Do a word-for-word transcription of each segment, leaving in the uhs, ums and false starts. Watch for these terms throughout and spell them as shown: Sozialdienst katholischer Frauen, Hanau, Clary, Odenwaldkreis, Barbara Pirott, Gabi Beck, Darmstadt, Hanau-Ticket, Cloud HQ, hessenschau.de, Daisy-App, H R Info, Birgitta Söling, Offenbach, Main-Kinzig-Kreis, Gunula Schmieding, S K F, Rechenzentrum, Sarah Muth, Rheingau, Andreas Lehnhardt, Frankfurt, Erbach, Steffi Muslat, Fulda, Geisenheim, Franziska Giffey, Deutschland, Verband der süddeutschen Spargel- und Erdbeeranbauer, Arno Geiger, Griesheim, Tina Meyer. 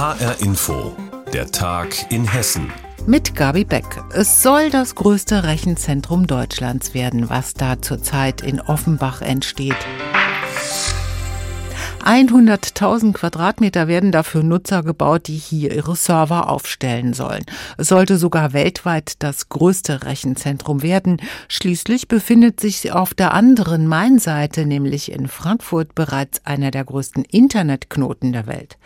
H R Info, der Tag in Hessen. Mit Gabi Beck. Es soll das größte Rechenzentrum Deutschlands werden, was da zurzeit in Offenbach entsteht. hunderttausend Quadratmeter werden dafür Nutzer gebaut, die hier ihre Server aufstellen sollen. Es sollte sogar weltweit das größte Rechenzentrum werden. Schließlich befindet sich auf der anderen Mainseite, nämlich in Frankfurt, bereits einer der größten Internetknoten der Welt.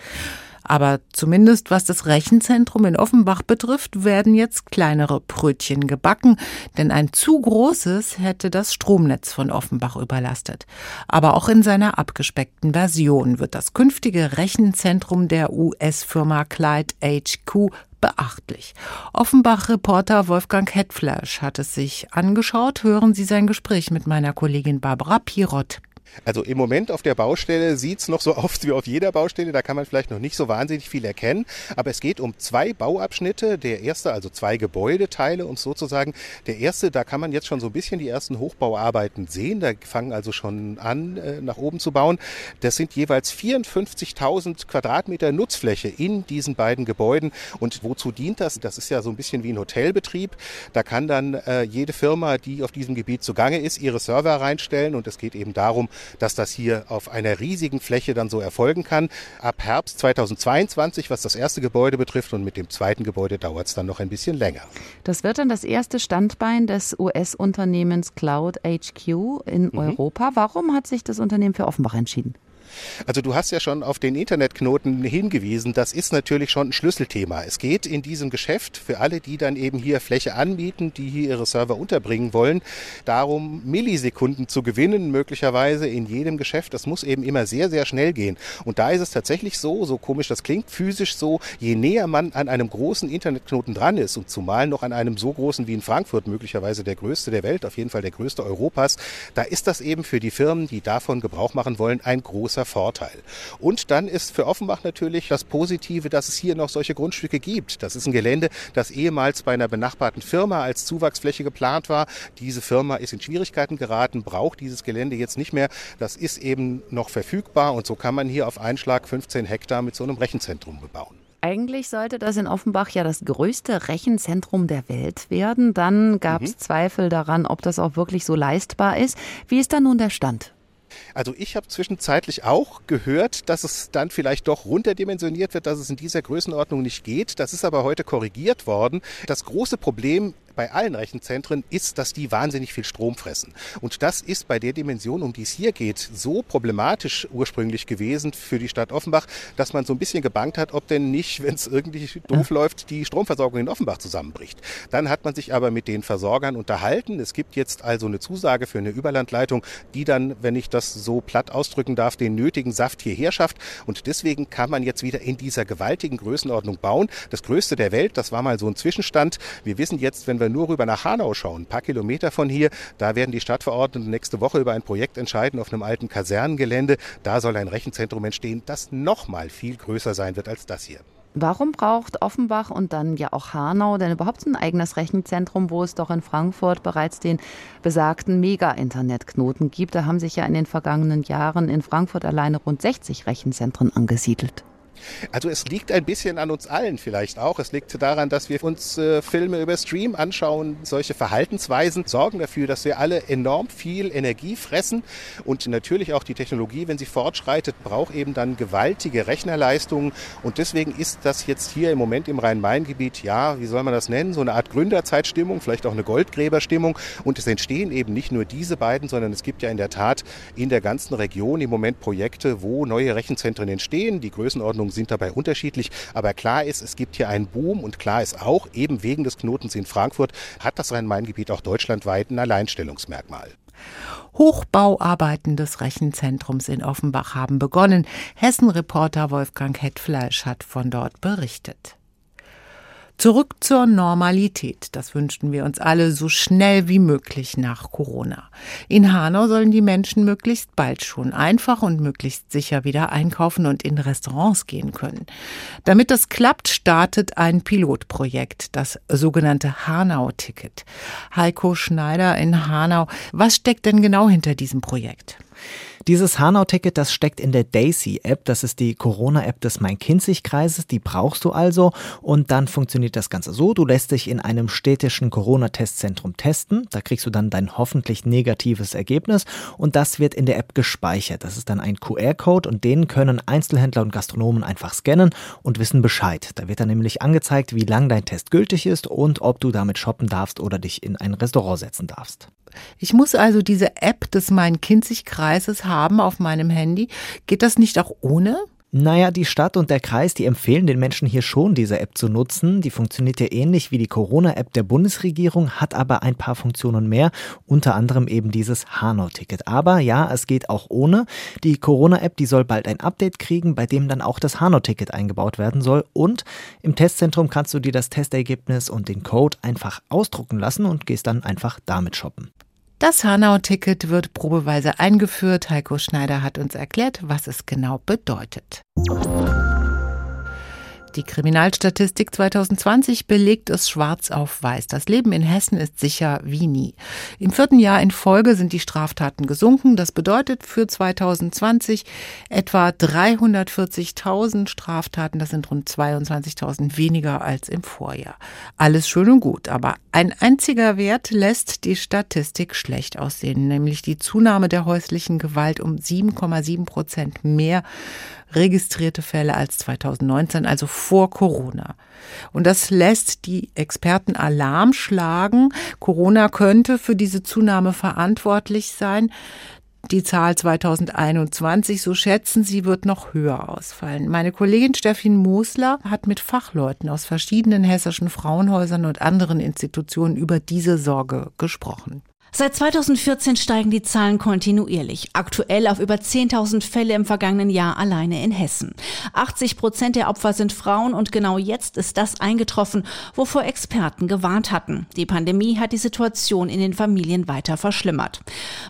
Aber zumindest was das Rechenzentrum in Offenbach betrifft, werden jetzt kleinere Brötchen gebacken, denn ein zu großes hätte das Stromnetz von Offenbach überlastet. Aber auch in seiner abgespeckten Version wird das künftige Rechenzentrum der U S-Firma Cloud H Q beachtlich. Offenbach-Reporter Wolfgang Hettfleisch hat es sich angeschaut. Hören Sie sein Gespräch mit meiner Kollegin Barbara Pirott. Also im Moment auf der Baustelle sieht es noch so oft wie auf jeder Baustelle, da kann man vielleicht noch nicht so wahnsinnig viel erkennen, aber es geht um zwei Bauabschnitte, der erste, also zwei Gebäudeteile, um es so zu sagen. Der erste, da kann man jetzt schon so ein bisschen die ersten Hochbauarbeiten sehen, da fangen also schon an, äh, nach oben zu bauen. Das sind jeweils vierundfünfzigtausend Quadratmeter Nutzfläche in diesen beiden Gebäuden. Und wozu dient das? Das ist ja so ein bisschen wie ein Hotelbetrieb, da kann dann äh, jede Firma, die auf diesem Gebiet zugange ist, ihre Server reinstellen und es geht eben darum, dass das hier auf einer riesigen Fläche dann so erfolgen kann. Ab Herbst zweitausendzweiundzwanzig, was das erste Gebäude betrifft, und mit dem zweiten Gebäude dauert es dann noch ein bisschen länger. Das wird dann das erste Standbein des U S-Unternehmens Cloud H Q in mhm. Europa. Warum hat sich das Unternehmen für Offenbach entschieden? Also du hast ja schon auf den Internetknoten hingewiesen, das ist natürlich schon ein Schlüsselthema. Es geht in diesem Geschäft für alle, die dann eben hier Fläche anbieten, die hier ihre Server unterbringen wollen, darum Millisekunden zu gewinnen, möglicherweise in jedem Geschäft. Das muss eben immer sehr, sehr schnell gehen. Und da ist es tatsächlich so, so komisch das klingt, physisch so, je näher man an einem großen Internetknoten dran ist und zumal noch an einem so großen wie in Frankfurt, möglicherweise der größte der Welt, auf jeden Fall der größte Europas, da ist das eben für die Firmen, die davon Gebrauch machen wollen, ein großer Vorteil. Und dann ist für Offenbach natürlich das Positive, dass es hier noch solche Grundstücke gibt. Das ist ein Gelände, das ehemals bei einer benachbarten Firma als Zuwachsfläche geplant war. Diese Firma ist in Schwierigkeiten geraten, braucht dieses Gelände jetzt nicht mehr. Das ist eben noch verfügbar und so kann man hier auf einen Schlag fünfzehn Hektar mit so einem Rechenzentrum bebauen. Eigentlich sollte das in Offenbach ja das größte Rechenzentrum der Welt werden. Dann gab es mhm. Zweifel daran, ob das auch wirklich so leistbar ist. Wie ist da nun der Stand? Also ich habe zwischenzeitlich auch gehört, dass es dann vielleicht doch runterdimensioniert wird, dass es in dieser Größenordnung nicht geht. Das ist aber heute korrigiert worden. Das große Problem bei allen Rechenzentren ist, dass die wahnsinnig viel Strom fressen. Und das ist bei der Dimension, um die es hier geht, so problematisch ursprünglich gewesen für die Stadt Offenbach, dass man so ein bisschen gebangt hat, ob denn nicht, wenn es irgendwie doof läuft, die Stromversorgung in Offenbach zusammenbricht. Dann hat man sich aber mit den Versorgern unterhalten. Es gibt jetzt also eine Zusage für eine Überlandleitung, die dann, wenn ich das so platt ausdrücken darf, den nötigen Saft hierher schafft. Und deswegen kann man jetzt wieder in dieser gewaltigen Größenordnung bauen. Das größte der Welt, das war mal so ein Zwischenstand. Wir wissen jetzt, wenn wir nur rüber nach Hanau schauen, ein paar Kilometer von hier, da werden die Stadtverordneten nächste Woche über ein Projekt entscheiden auf einem alten Kasernengelände. Da soll ein Rechenzentrum entstehen, das noch mal viel größer sein wird als das hier. Warum braucht Offenbach und dann ja auch Hanau denn überhaupt ein eigenes Rechenzentrum, wo es doch in Frankfurt bereits den besagten Mega-Internetknoten gibt? Da haben sich ja in den vergangenen Jahren in Frankfurt alleine rund sechzig Rechenzentren angesiedelt. Also es liegt ein bisschen an uns allen vielleicht auch. Es liegt daran, dass wir uns äh, Filme über Stream anschauen. Solche Verhaltensweisen sorgen dafür, dass wir alle enorm viel Energie fressen. Und natürlich auch die Technologie, wenn sie fortschreitet, braucht eben dann gewaltige Rechnerleistungen. Und deswegen ist das jetzt hier im Moment im Rhein-Main-Gebiet, ja, wie soll man das nennen, so eine Art Gründerzeitstimmung, vielleicht auch eine Goldgräberstimmung. Und es entstehen eben nicht nur diese beiden, sondern es gibt ja in der Tat in der ganzen Region im Moment Projekte, wo neue Rechenzentren entstehen. Die Größenordnung sind dabei unterschiedlich, aber klar ist, es gibt hier einen Boom und klar ist auch, eben wegen des Knotens in Frankfurt hat das Rhein-Main-Gebiet auch deutschlandweit ein Alleinstellungsmerkmal. Hochbauarbeiten des Rechenzentrums in Offenbach haben begonnen. Hessen-Reporter Wolfgang Hettfleisch hat von dort berichtet. Zurück zur Normalität, das wünschten wir uns alle so schnell wie möglich nach Corona. In Hanau sollen die Menschen möglichst bald schon einfach und möglichst sicher wieder einkaufen und in Restaurants gehen können. Damit das klappt, startet ein Pilotprojekt, das sogenannte Hanau-Ticket. Heiko Schneider in Hanau, was steckt denn genau hinter diesem Projekt? Dieses Hanau-Ticket, das steckt in der Daisy-App. Das ist die Corona-App des Main-Kinzig-Kreises. Die brauchst du also. Und dann funktioniert das Ganze so. Du lässt dich in einem städtischen Corona-Testzentrum testen. Da kriegst du dann dein hoffentlich negatives Ergebnis. Und das wird in der App gespeichert. Das ist dann ein Q R-Code. Und den können Einzelhändler und Gastronomen einfach scannen und wissen Bescheid. Da wird dann nämlich angezeigt, wie lang dein Test gültig ist und ob du damit shoppen darfst oder dich in ein Restaurant setzen darfst. Ich muss also diese App des Main-Kinzig-Kreises haben auf meinem Handy. Geht das nicht auch ohne? Naja, die Stadt und der Kreis, die empfehlen den Menschen hier schon, diese App zu nutzen. Die funktioniert ja ähnlich wie die Corona-App der Bundesregierung, hat aber ein paar Funktionen mehr, unter anderem eben dieses Hanau-Ticket. Aber ja, es geht auch ohne. Die Corona-App, die soll bald ein Update kriegen, bei dem dann auch das Hanau-Ticket eingebaut werden soll. Und im Testzentrum kannst du dir das Testergebnis und den Code einfach ausdrucken lassen und gehst dann einfach damit shoppen. Das Hanau-Ticket wird probeweise eingeführt. Heiko Schneider hat uns erklärt, was es genau bedeutet. Die Kriminalstatistik zwanzig zwanzig belegt es schwarz auf weiß. Das Leben in Hessen ist sicher wie nie. Im vierten Jahr in Folge sind die Straftaten gesunken. Das bedeutet für zwanzig zwanzig etwa dreihundertvierzigtausend Straftaten. Das sind rund zweiundzwanzigtausend weniger als im Vorjahr. Alles schön und gut, aber ein einziger Wert lässt die Statistik schlecht aussehen, nämlich die Zunahme der häuslichen Gewalt um sieben Komma sieben Prozent mehr registrierte Fälle als zwanzig neunzehn, also vor Corona. Und das lässt die Experten Alarm schlagen. Corona könnte für diese Zunahme verantwortlich sein. Die Zahl zwanzig einundzwanzig, so schätzen sie, wird noch höher ausfallen. Meine Kollegin Steffi Muslat hat mit Fachleuten aus verschiedenen hessischen Frauenhäusern und anderen Institutionen über diese Sorge gesprochen. Seit zwanzig vierzehn steigen die Zahlen kontinuierlich, aktuell auf über zehntausend Fälle im vergangenen Jahr alleine in Hessen. achtzig Prozent der Opfer sind Frauen und genau jetzt ist das eingetroffen, wovor Experten gewarnt hatten. Die Pandemie hat die Situation in den Familien weiter verschlimmert.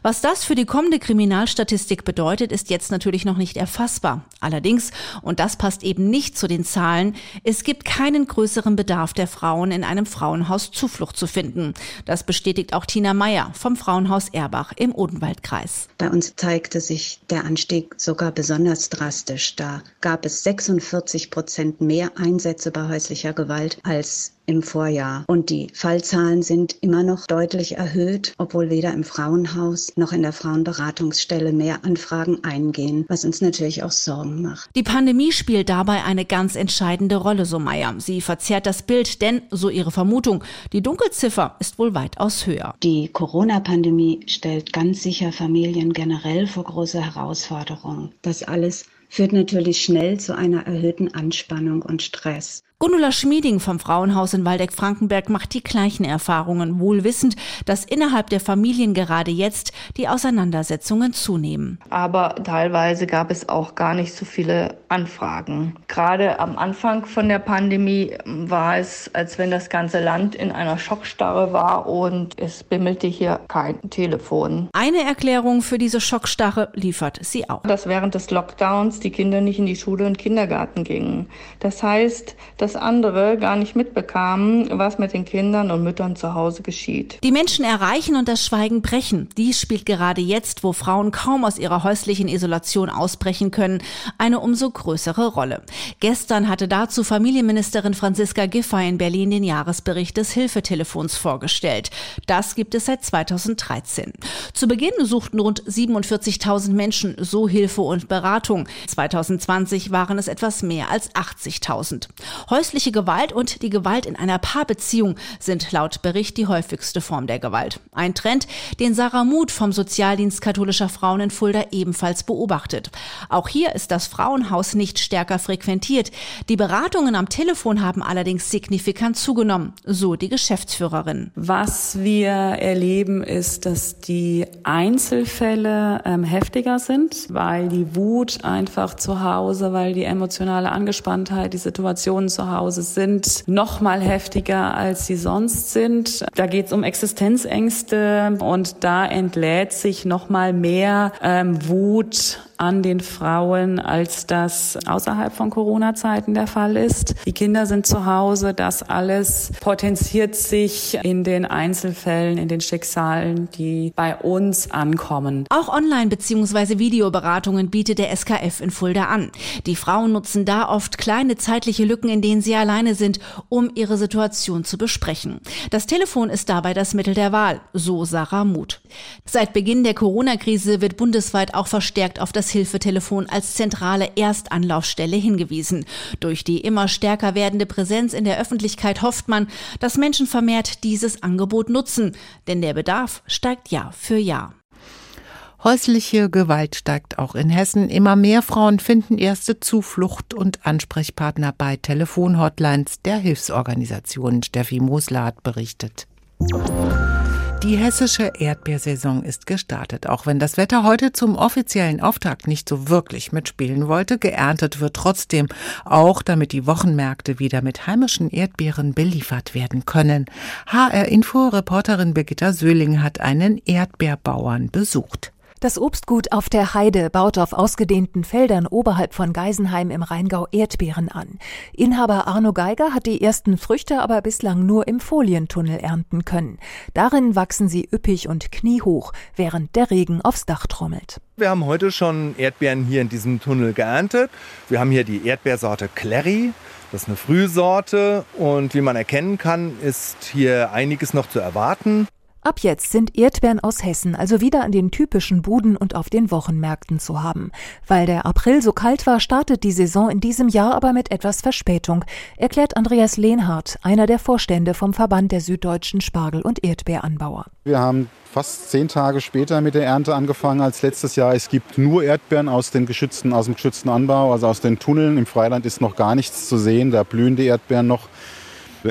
Was das für die kommende Kriminalstatistik bedeutet, ist jetzt natürlich noch nicht erfassbar. Allerdings, und das passt eben nicht zu den Zahlen, es gibt keinen größeren Bedarf der Frauen, in einem Frauenhaus Zuflucht zu finden. Das bestätigt auch Tina Meyer vom Frauenhaus Erbach im Odenwaldkreis. Bei uns zeigte sich der Anstieg sogar besonders drastisch. Da gab es sechsundvierzig Prozent mehr Einsätze bei häuslicher Gewalt als im Vorjahr. Und die Fallzahlen sind immer noch deutlich erhöht, obwohl weder im Frauenhaus noch in der Frauenberatungsstelle mehr Anfragen eingehen, was uns natürlich auch Sorgen macht. Die Pandemie spielt dabei eine ganz entscheidende Rolle, so Meyer. Sie verzerrt das Bild, denn, so ihre Vermutung, die Dunkelziffer ist wohl weitaus höher. Die Corona-Pandemie stellt ganz sicher Familien generell vor große Herausforderungen. Das alles führt natürlich schnell zu einer erhöhten Anspannung und Stress. Gunula Schmieding vom Frauenhaus in Waldeck-Frankenberg macht die gleichen Erfahrungen, wohl wissend, dass innerhalb der Familien gerade jetzt die Auseinandersetzungen zunehmen. Aber teilweise gab es auch gar nicht so viele Anfragen. Gerade am Anfang von der Pandemie war es, als wenn das ganze Land in einer Schockstarre war und es bimmelte hier kein Telefon. Eine Erklärung für diese Schockstarre liefert sie auch. Dass während des Lockdowns die Kinder nicht in die Schule und Kindergarten gingen. Das heißt, dass andere gar nicht mitbekamen, was mit den Kindern und Müttern zu Hause geschieht. Die Menschen erreichen und das Schweigen brechen. Dies spielt gerade jetzt, wo Frauen kaum aus ihrer häuslichen Isolation ausbrechen können, eine umso größere Rolle. Gestern hatte dazu Familienministerin Franziska Giffey in Berlin den Jahresbericht des Hilfetelefons vorgestellt. Das gibt es seit zweitausenddreizehn. Zu Beginn suchten rund siebenundvierzigtausend Menschen so Hilfe und Beratung. zwanzig zwanzig waren es etwas mehr als achtzigtausend. Häusliche Gewalt und die Gewalt in einer Paarbeziehung sind laut Bericht die häufigste Form der Gewalt. Ein Trend, den Sarah Muth vom Sozialdienst katholischer Frauen in Fulda ebenfalls beobachtet. Auch hier ist das Frauenhaus nicht stärker frequentiert. Die Beratungen am Telefon haben allerdings signifikant zugenommen, so die Geschäftsführerin. Was wir erleben, ist, dass die Einzelfälle ähm, heftiger sind, weil die Wut einfach zu Hause, weil die emotionale Angespanntheit, die Situation zu zu Hause sind, noch mal heftiger, als sie sonst sind. Da geht es um Existenzängste und da entlädt sich noch mal mehr ähm, Wut an den Frauen, als das außerhalb von Corona-Zeiten der Fall ist. Die Kinder sind zu Hause, das alles potenziert sich in den Einzelfällen, in den Schicksalen, die bei uns ankommen. Auch Online- bzw. Videoberatungen bietet der S K F in Fulda an. Die Frauen nutzen da oft kleine zeitliche Lücken, in denen sie alleine sind, um ihre Situation zu besprechen. Das Telefon ist dabei das Mittel der Wahl, so Sarah Muth. Seit Beginn der Corona-Krise wird bundesweit auch verstärkt auf das Das Hilfetelefon als zentrale Erstanlaufstelle hingewiesen. Durch die immer stärker werdende Präsenz in der Öffentlichkeit hofft man, dass Menschen vermehrt dieses Angebot nutzen, denn der Bedarf steigt Jahr für Jahr. Häusliche Gewalt steigt auch in Hessen. Immer mehr Frauen finden erste Zuflucht und Ansprechpartner bei Telefonhotlines der Hilfsorganisationen. Steffi Muslat berichtet. Die hessische Erdbeersaison ist gestartet, auch wenn das Wetter heute zum offiziellen Auftakt nicht so wirklich mitspielen wollte. Geerntet wird trotzdem, auch damit die Wochenmärkte wieder mit heimischen Erdbeeren beliefert werden können. H R-Info-Reporterin Birgitta Söling hat einen Erdbeerbauern besucht. Das Obstgut auf der Heide baut auf ausgedehnten Feldern oberhalb von Geisenheim im Rheingau Erdbeeren an. Inhaber Arno Geiger hat die ersten Früchte aber bislang nur im Folientunnel ernten können. Darin wachsen sie üppig und kniehoch, während der Regen aufs Dach trommelt. Wir haben heute schon Erdbeeren hier in diesem Tunnel geerntet. Wir haben hier die Erdbeersorte Clary. Das ist eine Frühsorte und wie man erkennen kann, ist hier einiges noch zu erwarten. Ab jetzt sind Erdbeeren aus Hessen also wieder an den typischen Buden und auf den Wochenmärkten zu haben. Weil der April so kalt war, startet die Saison in diesem Jahr aber mit etwas Verspätung, erklärt Andreas Lehnhardt, einer der Vorstände vom Verband der süddeutschen Spargel- und Erdbeeranbauer. Wir haben fast zehn Tage später mit der Ernte angefangen als letztes Jahr. Es gibt nur Erdbeeren aus den geschützten, aus dem geschützten Anbau, also aus den Tunneln. Im Freiland ist noch gar nichts zu sehen, da blühen die Erdbeeren noch.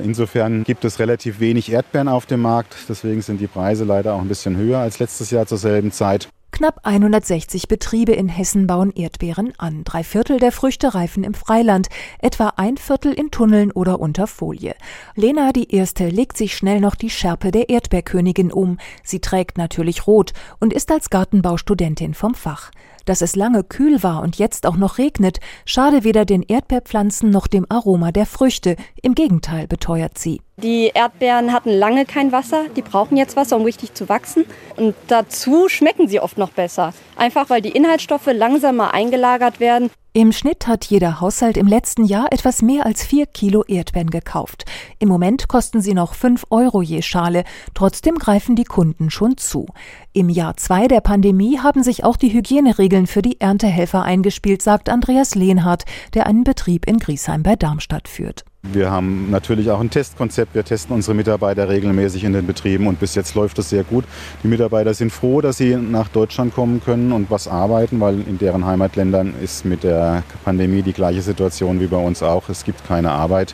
Insofern gibt es relativ wenig Erdbeeren auf dem Markt, deswegen sind die Preise leider auch ein bisschen höher als letztes Jahr zur selben Zeit. Knapp hundertsechzig Betriebe in Hessen bauen Erdbeeren an. Drei Viertel der Früchte reifen im Freiland, etwa ein Viertel in Tunneln oder unter Folie. Lena, die Erste, legt sich schnell noch die Schärpe der Erdbeerkönigin um. Sie trägt natürlich rot und ist als Gartenbaustudentin vom Fach. Dass es lange kühl war und jetzt auch noch regnet, schade weder den Erdbeerpflanzen noch dem Aroma der Früchte. Im Gegenteil, beteuert sie. Die Erdbeeren hatten lange kein Wasser, die brauchen jetzt Wasser, um richtig zu wachsen. Und dazu schmecken sie oft noch besser, einfach weil die Inhaltsstoffe langsamer eingelagert werden. Im Schnitt hat jeder Haushalt im letzten Jahr etwas mehr als vier Kilo Erdbeeren gekauft. Im Moment kosten sie noch fünf Euro je Schale, trotzdem greifen die Kunden schon zu. Im Jahr zwei der Pandemie haben sich auch die Hygieneregeln für die Erntehelfer eingespielt, sagt Andreas Lehnhardt, der einen Betrieb in Griesheim bei Darmstadt führt. Wir haben natürlich auch ein Testkonzept. Wir testen unsere Mitarbeiter regelmäßig in den Betrieben und bis jetzt läuft es sehr gut. Die Mitarbeiter sind froh, dass sie nach Deutschland kommen können und was arbeiten, weil in deren Heimatländern ist mit der Pandemie die gleiche Situation wie bei uns auch. Es gibt keine Arbeit.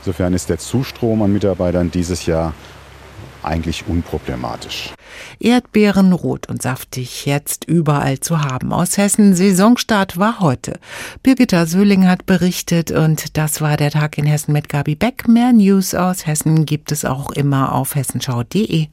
Insofern ist der Zustrom an Mitarbeitern dieses Jahr eigentlich unproblematisch. Erdbeeren rot und saftig, jetzt überall zu haben. Aus Hessen, Saisonstart war heute. Birgitta Söling hat berichtet und das war der Tag in Hessen mit Gabi Beck. Mehr News aus Hessen gibt es auch immer auf hessenschau punkt de.